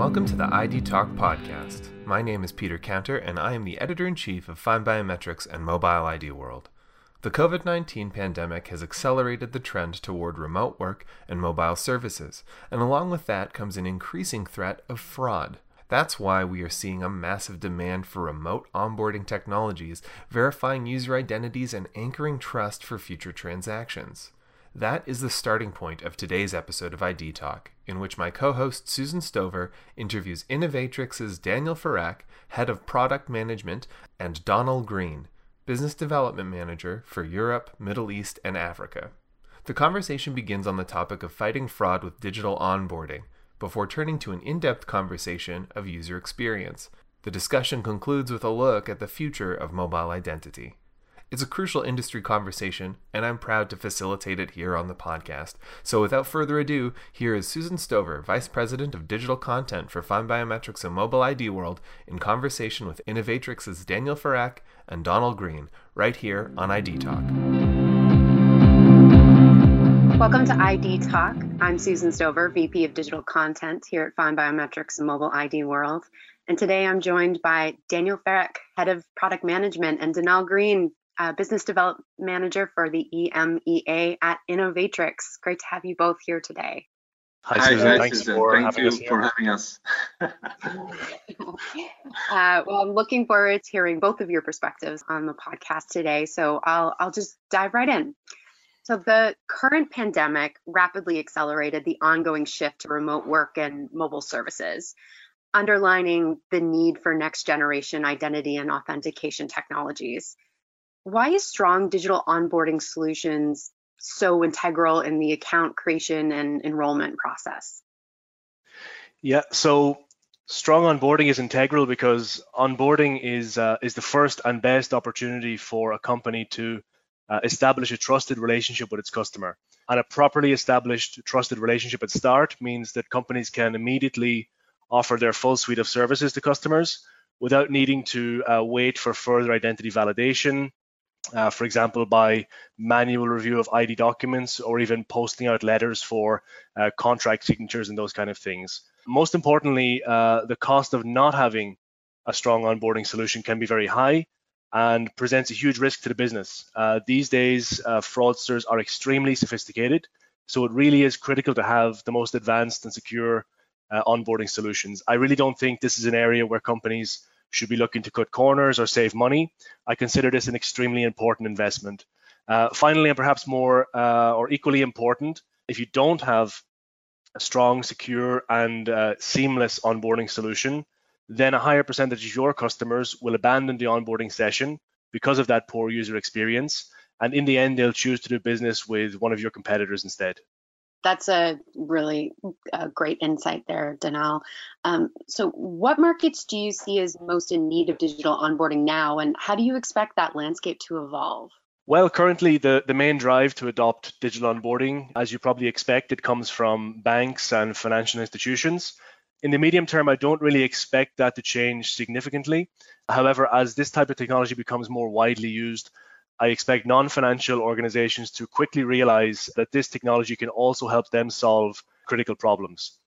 welcome to the ID Talk podcast. My name is Peter Cantor, and I am the Editor-in-Chief of Find Biometrics and Mobile ID World. The COVID-19 pandemic has accelerated the trend toward remote work and mobile services, and along with that comes an increasing threat of fraud. That's why we are seeing a massive demand for remote onboarding technologies, verifying user identities and anchoring trust for future transactions. That is the starting point of today's episode of ID Talk, in which my co-host Susan Stover interviews Innovatrics' Daniel Ferak, Head of Product Management, and Donal Greene, Business Development Manager for Europe, Middle East, and Africa. The conversation begins on the topic of fighting fraud with digital onboarding, before turning to an in-depth conversation of user experience. The discussion concludes with a look at the future of mobile identity. It's a crucial industry conversation, and I'm proud to facilitate it here on the podcast. So without further ado, here is Susan Stover, Vice President of Digital Content for Find Biometrics and Mobile ID World, in conversation with Innovatrics' Daniel Ferak and Donal Greene, right here on ID Talk. Welcome to ID Talk. I'm Susan Stover, VP of Digital Content here at Find Biometrics and Mobile ID World. And today I'm joined by Daniel Ferak, Head of Product Management, and Donal Greene, Business Development Manager for the EMEA at Innovatrics. Great to have you both here today. Hi, Susan. Thank you for having us. Well, I'm looking forward to hearing both of your perspectives on the podcast today, so I'll just dive right in. So the current pandemic rapidly accelerated the ongoing shift to remote work and mobile services, underlining the need for next-generation identity and authentication technologies. Why is strong digital onboarding solutions so integral in the account creation and enrollment process? Yeah, so strong onboarding is integral because onboarding is the first and best opportunity for a company to establish a trusted relationship with its customer. And a properly established trusted relationship at start means that companies can immediately offer their full suite of services to customers without needing to wait for further identity validation, for example, by manual review of ID documents or even posting out letters for contract signatures and those kind of things. Most importantly, the cost of not having a strong onboarding solution can be very high and presents a huge risk to the business. These days, fraudsters are extremely sophisticated, so it really is critical to have the most advanced and secure onboarding solutions. I really don't think this is an area where companies should be looking to cut corners or save money. I consider this an extremely important investment. Finally, and perhaps more or equally important, if you don't have a strong, secure, and seamless onboarding solution, then a higher percentage of your customers will abandon the onboarding session because of that poor user experience. And in the end, they'll choose to do business with one of your competitors instead. That's a really great insight there, Donal. So what markets do you see as most in need of digital onboarding now, and how do you expect that landscape to evolve? Well, currently the main drive to adopt digital onboarding, as you probably expect, it comes from banks and financial institutions. In the medium term, I don't really expect that to change significantly. However, as this type of technology becomes more widely used, I expect non-financial organizations to quickly realize that this technology can also help them solve critical problems.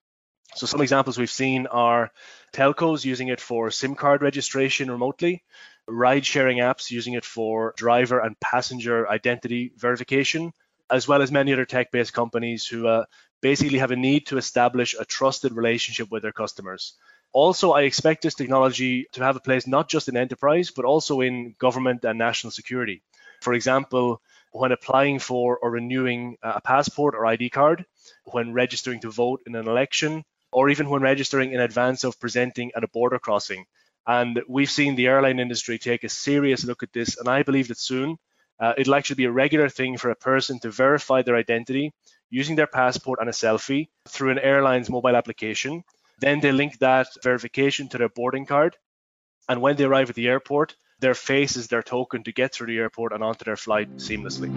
So some examples we've seen are telcos using it for SIM card registration remotely, ride-sharing apps using it for driver and passenger identity verification, as well as many other tech-based companies who basically have a need to establish a trusted relationship with their customers. Also, I expect this technology to have a place not just in enterprise, but also in government and national security. For example, when applying for or renewing a passport or ID card, when registering to vote in an election, or even when registering in advance of presenting at a border crossing. And we've seen the airline industry take a serious look at this, and I believe that soon it'll actually be a regular thing for a person to verify their identity using their passport and a selfie through an airline's mobile application. Then they link that verification to their boarding card, and when they arrive at the airport, their face is their token to get through the airport and onto their flight seamlessly.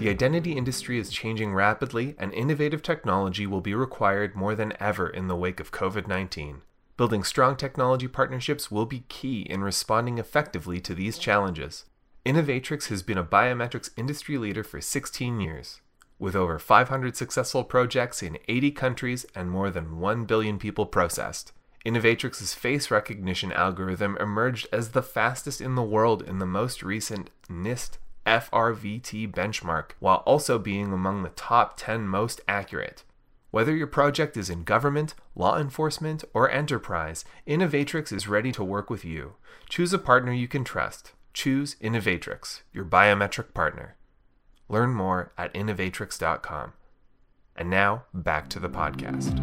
The identity industry is changing rapidly, and innovative technology will be required more than ever in the wake of COVID-19. Building strong technology partnerships will be key in responding effectively to these challenges. Innovatrics has been a biometrics industry leader for 16 years. with over 500 successful projects in 80 countries and more than 1 billion people processed. Innovatrics's face recognition algorithm emerged as the fastest in the world in the most recent NIST FRVT benchmark, while also being among the top 10 most accurate. Whether your project is in government, law enforcement, or enterprise, Innovatrics is ready to work with you. Choose a partner you can trust. Choose Innovatrics, your biometric partner. Learn more at innovatrics.com. And now, back to the podcast.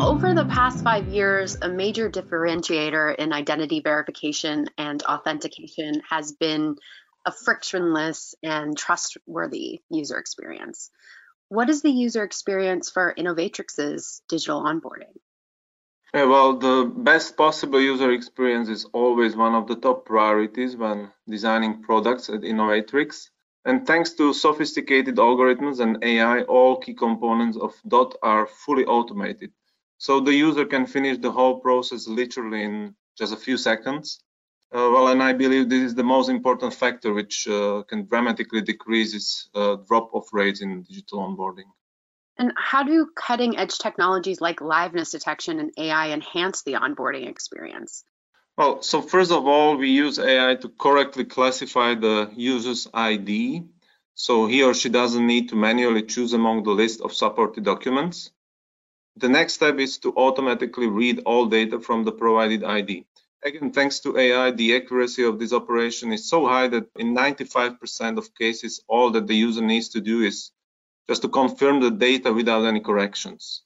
Over the past 5 years, a major differentiator in identity verification and authentication has been a frictionless and trustworthy user experience. What is the user experience for Innovatrics's digital onboarding? Yeah, well, the best possible user experience is always one of the top priorities when designing products at Innovatrics. And thanks to sophisticated algorithms and AI, all key components of DOT are fully automated. So the user can finish the whole process literally in just a few seconds. And I believe this is the most important factor which can dramatically decrease its drop-off rates in digital onboarding. And how do cutting-edge technologies like liveness detection and AI enhance the onboarding experience? Well, so first of all, we use AI to correctly classify the user's ID, so he or she doesn't need to manually choose among the list of supported documents. The next step is to automatically read all data from the provided ID. Again, thanks to AI, the accuracy of this operation is so high that in 95% of cases, all that the user needs to do is just to confirm the data without any corrections.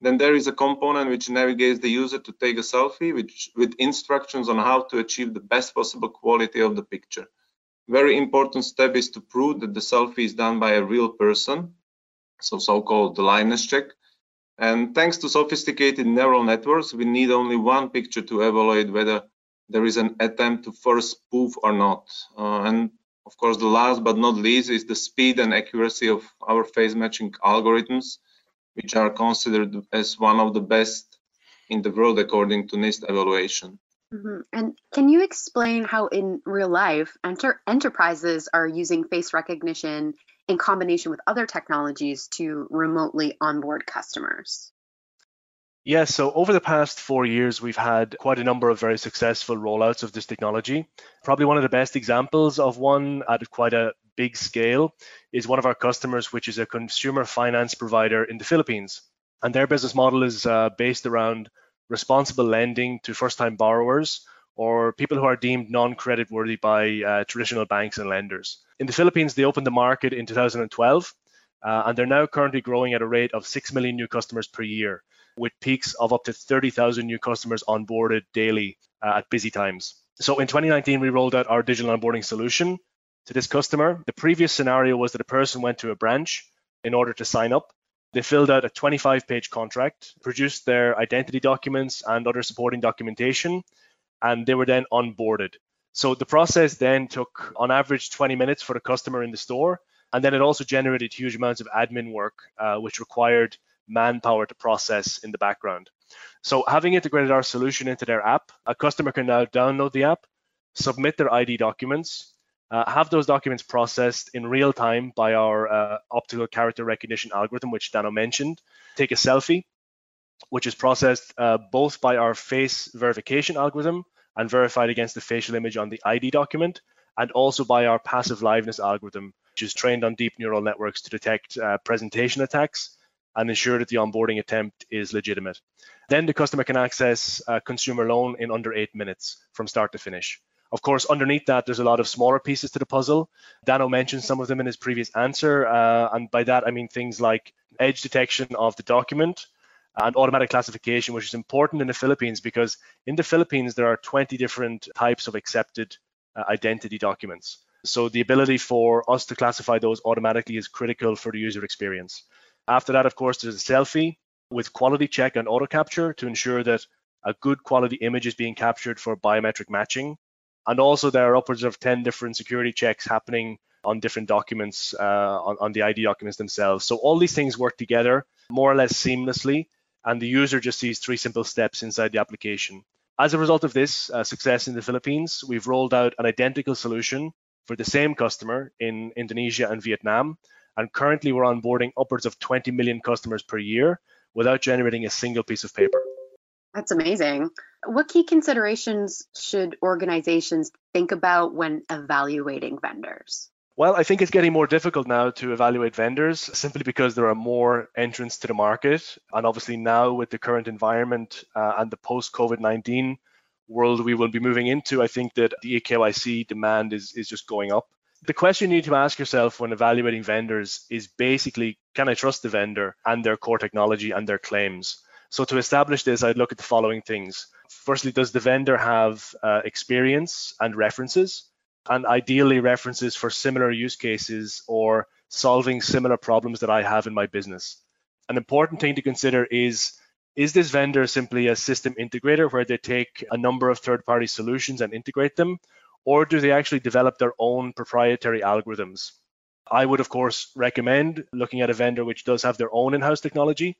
Then there is a component which navigates the user to take a selfie with instructions on how to achieve the best possible quality of the picture. Very important step is to prove that the selfie is done by a real person, so-called the liveness check. And thanks to sophisticated neural networks, we need only one picture to evaluate whether there is an attempt to force spoof or not. And of course, the last but not least is the speed and accuracy of our face matching algorithms, which are considered as one of the best in the world according to NIST evaluation. Mm-hmm. And can you explain how in real life enterprises are using face recognition in combination with other technologies to remotely onboard customers? Yeah, so over the past 4 years, we've had quite a number of very successful rollouts of this technology. Probably one of the best examples of one at quite a big scale is one of our customers, which is a consumer finance provider in the Philippines. And their business model is based around responsible lending to first-time borrowers or people who are deemed non-credit worthy by traditional banks and lenders. In the Philippines, they opened the market in 2012, and they're now currently growing at a rate of 6 million new customers per year, with peaks of up to 30,000 new customers onboarded daily at busy times. So in 2019, we rolled out our digital onboarding solution to this customer. The previous scenario was that a person went to a branch in order to sign up. They filled out a 25-page contract, produced their identity documents and other supporting documentation, and they were then onboarded. So the process then took, on average, 20 minutes for the customer in the store, and then it also generated huge amounts of admin work, which required manpower to process in the background. So having integrated our solution into their app, a customer can now download the app, submit their ID documents, have those documents processed in real time by our optical character recognition algorithm, which Dano mentioned, take a selfie, which is processed both by our face verification algorithm and verified against the facial image on the ID document, and also by our passive liveness algorithm, which is trained on deep neural networks to detect presentation attacks and ensure that the onboarding attempt is legitimate. Then the customer can access a consumer loan in under 8 minutes from start to finish. Of course, underneath that, there's a lot of smaller pieces to the puzzle. Dano mentioned some of them in his previous answer, and by that I mean things like edge detection of the document and automatic classification, which is important in the Philippines because in the Philippines, there are 20 different types of accepted identity documents. So the ability for us to classify those automatically is critical for the user experience. After that, of course, there's a selfie with quality check and auto capture to ensure that a good quality image is being captured for biometric matching. And also there are upwards of 10 different security checks happening on different documents, on the ID documents themselves. So all these things work together more or less seamlessly, and the user just sees 3 simple steps inside the application. As a result of this success in the Philippines, we've rolled out an identical solution for the same customer in Indonesia and Vietnam. And currently we're onboarding upwards of 20 million customers per year without generating a single piece of paper. That's amazing. What key considerations should organizations think about when evaluating vendors? Well, I think it's getting more difficult now to evaluate vendors simply because there are more entrants to the market. And obviously now with the current environment and the post-COVID-19 world we will be moving into, I think that the KYC demand is just going up. The question you need to ask yourself when evaluating vendors is basically, can I trust the vendor and their core technology and their claims? So to establish this, I'd look at the following things. Firstly, does the vendor have experience and references? And ideally references for similar use cases or solving similar problems that I have in my business. An important thing to consider is this vendor simply a system integrator where they take a number of third-party solutions and integrate them? Or do they actually develop their own proprietary algorithms? I would, of course, recommend looking at a vendor which does have their own in-house technology.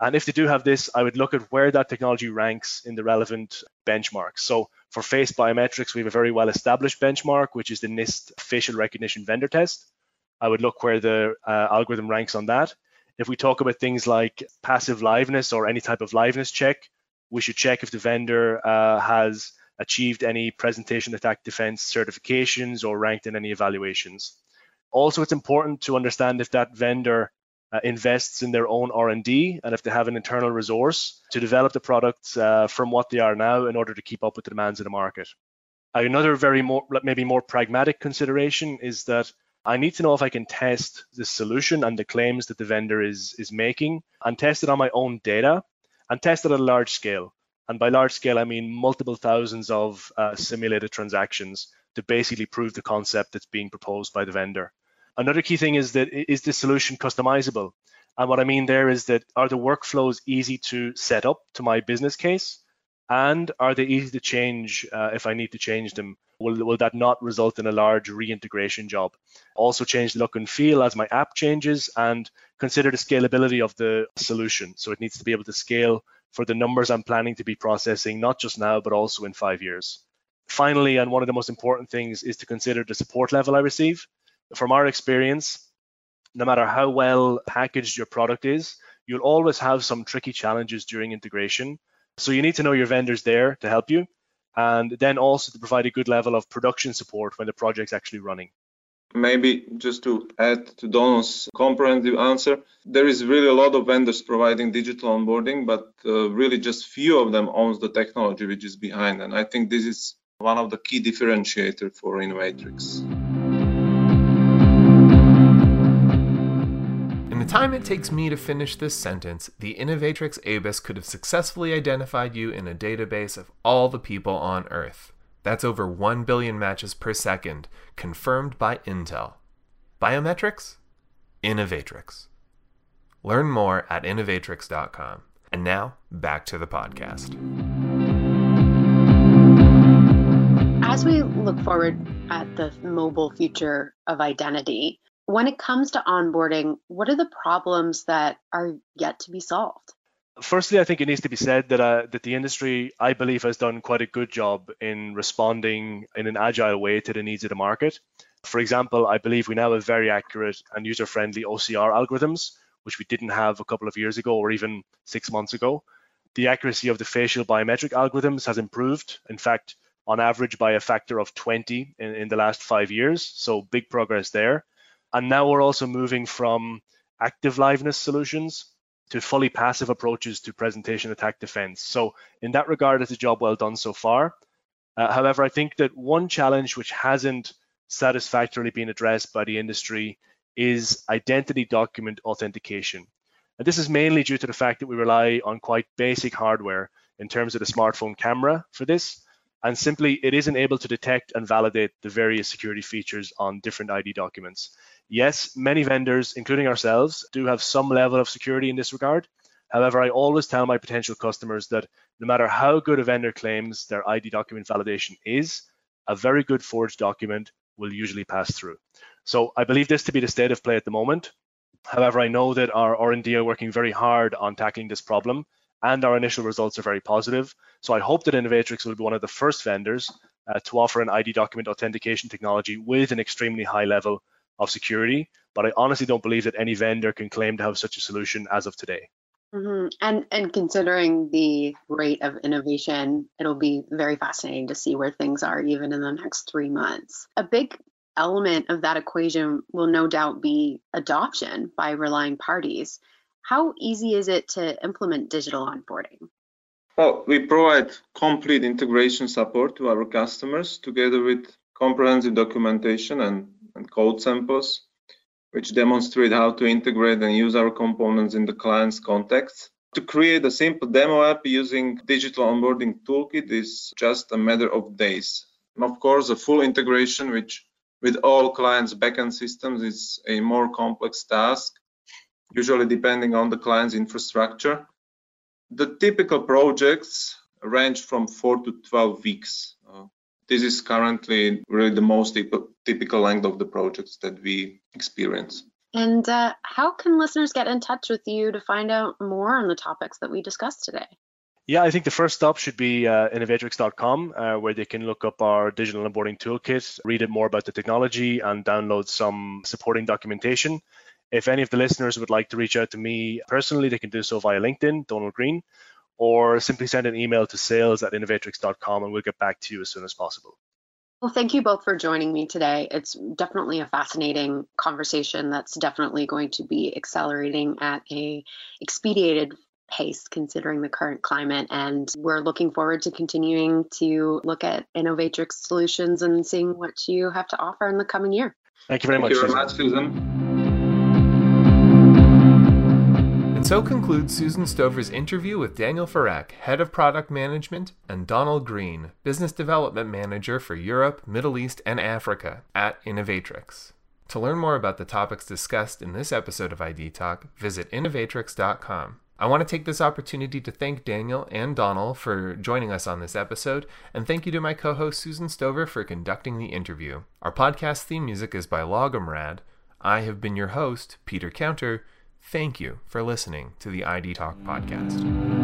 And if they do have this, I would look at where that technology ranks in the relevant benchmarks. So for face biometrics, we have a very well-established benchmark, which is the NIST facial recognition vendor test. I would look where the algorithm ranks on that. If we talk about things like passive liveness or any type of liveness check, we should check if the vendor has achieved any presentation attack defense certifications or ranked in any evaluations. Also, it's important to understand if that vendor invests in their own R&D and if they have an internal resource to develop the products from what they are now in order to keep up with the demands of the market. Another maybe more pragmatic consideration is that I need to know if I can test the solution and the claims that the vendor is making and test it on my own data and test it at a large scale. And by large scale, I mean multiple thousands of simulated transactions to basically prove the concept that's being proposed by the vendor. Another key thing is that is this solution customizable? And what I mean there is that are the workflows easy to set up to my business case? And are they easy to change if I need to change them? Will that not result in a large reintegration job? Also change the look and feel as my app changes and consider the scalability of the solution. So it needs to be able to scale for the numbers I'm planning to be processing, not just now, but also in 5 years. Finally, and one of the most important things is to consider the support level I receive. From our experience, no matter how well packaged your product is, you'll always have some tricky challenges during integration. So you need to know your vendor's there to help you, and then also to provide a good level of production support when the project's actually running. Maybe just to add to Donal's comprehensive answer, there is really a lot of vendors providing digital onboarding, but really just few of them owns the technology which is behind. And I think this is one of the key differentiator for Innovatrics. In the time it takes me to finish this sentence, the Innovatrics ABIS could have successfully identified you in a database of all the people on Earth. That's over 1 billion matches per second, confirmed by Intel. Biometrics? Innovatrics. Learn more at innovatrics.com. And now, back to the podcast. As we look forward at the mobile future of identity, when it comes to onboarding, what are the problems that are yet to be solved? Firstly, I think it needs to be said that the industry, I believe, has done quite a good job in responding in an agile way to the needs of the market. For example, I believe we now have very accurate and user-friendly OCR algorithms, which we didn't have a couple of years ago or even 6 months ago. The accuracy of the facial biometric algorithms has improved, in fact, on average by a factor of 20 in the last 5 years, so big progress there. And now we're also moving from active liveness solutions to fully passive approaches to presentation attack defense. So in that regard, it's a job well done so far. However, I think that one challenge which hasn't satisfactorily been addressed by the industry is identity document authentication. And this is mainly due to the fact that we rely on quite basic hardware in terms of the smartphone camera for this. And simply, it isn't able to detect and validate the various security features on different ID documents. Yes, many vendors, including ourselves, do have some level of security in this regard. However, I always tell my potential customers that no matter how good a vendor claims their ID document validation is, a very good forged document will usually pass through. So I believe this to be the state of play at the moment. However, I know that our R&D are working very hard on tackling this problem, and our initial results are very positive. So I hope that Innovatrics will be one of the first vendors to offer an ID document authentication technology with an extremely high level of security, but I honestly don't believe that any vendor can claim to have such a solution as of today. Mm-hmm. And considering the rate of innovation, it'll be very fascinating to see where things are even in the next 3 months. A big element of that equation will no doubt be adoption by relying parties. How easy is it to implement digital onboarding? Well, we provide complete integration support to our customers together with comprehensive documentation and code samples, which demonstrate how to integrate and use our components in the client's context. To create a simple demo app using digital onboarding toolkit is just a matter of days. And of course, a full integration with all clients' backend systems is a more complex task, usually depending on the client's infrastructure. The typical projects range from 4 to 12 weeks. This is currently really the most typical length of the projects that we experience. And how can listeners get in touch with you to find out more on the topics that we discussed today? Yeah, I think the first stop should be innovatrics.com, where they can look up our digital onboarding toolkit, read it more about the technology, and download some supporting documentation. If any of the listeners would like to reach out to me personally, they can do so via LinkedIn, Donal Greene, or simply send an email to sales@innovatrics.com and we'll get back to you as soon as possible. Well, thank you both for joining me today. It's definitely a fascinating conversation that's definitely going to be accelerating at a expedited pace considering the current climate. And we're looking forward to continuing to look at Innovatrics solutions and seeing what you have to offer in the coming year. Thank you very much, Susan. So concludes Susan Stover's interview with Daniel Ferak, Head of Product Management, and Donal Greene, Business Development Manager for Europe, Middle East, and Africa at Innovatrics. To learn more about the topics discussed in this episode of ID Talk, visit innovatrics.com. I want to take this opportunity to thank Daniel and Donal for joining us on this episode, and thank you to my co-host Susan Stover for conducting the interview. Our podcast theme music is by Logomrad. I have been your host, Peter Cantor. Thank you for listening to the ID Talk podcast.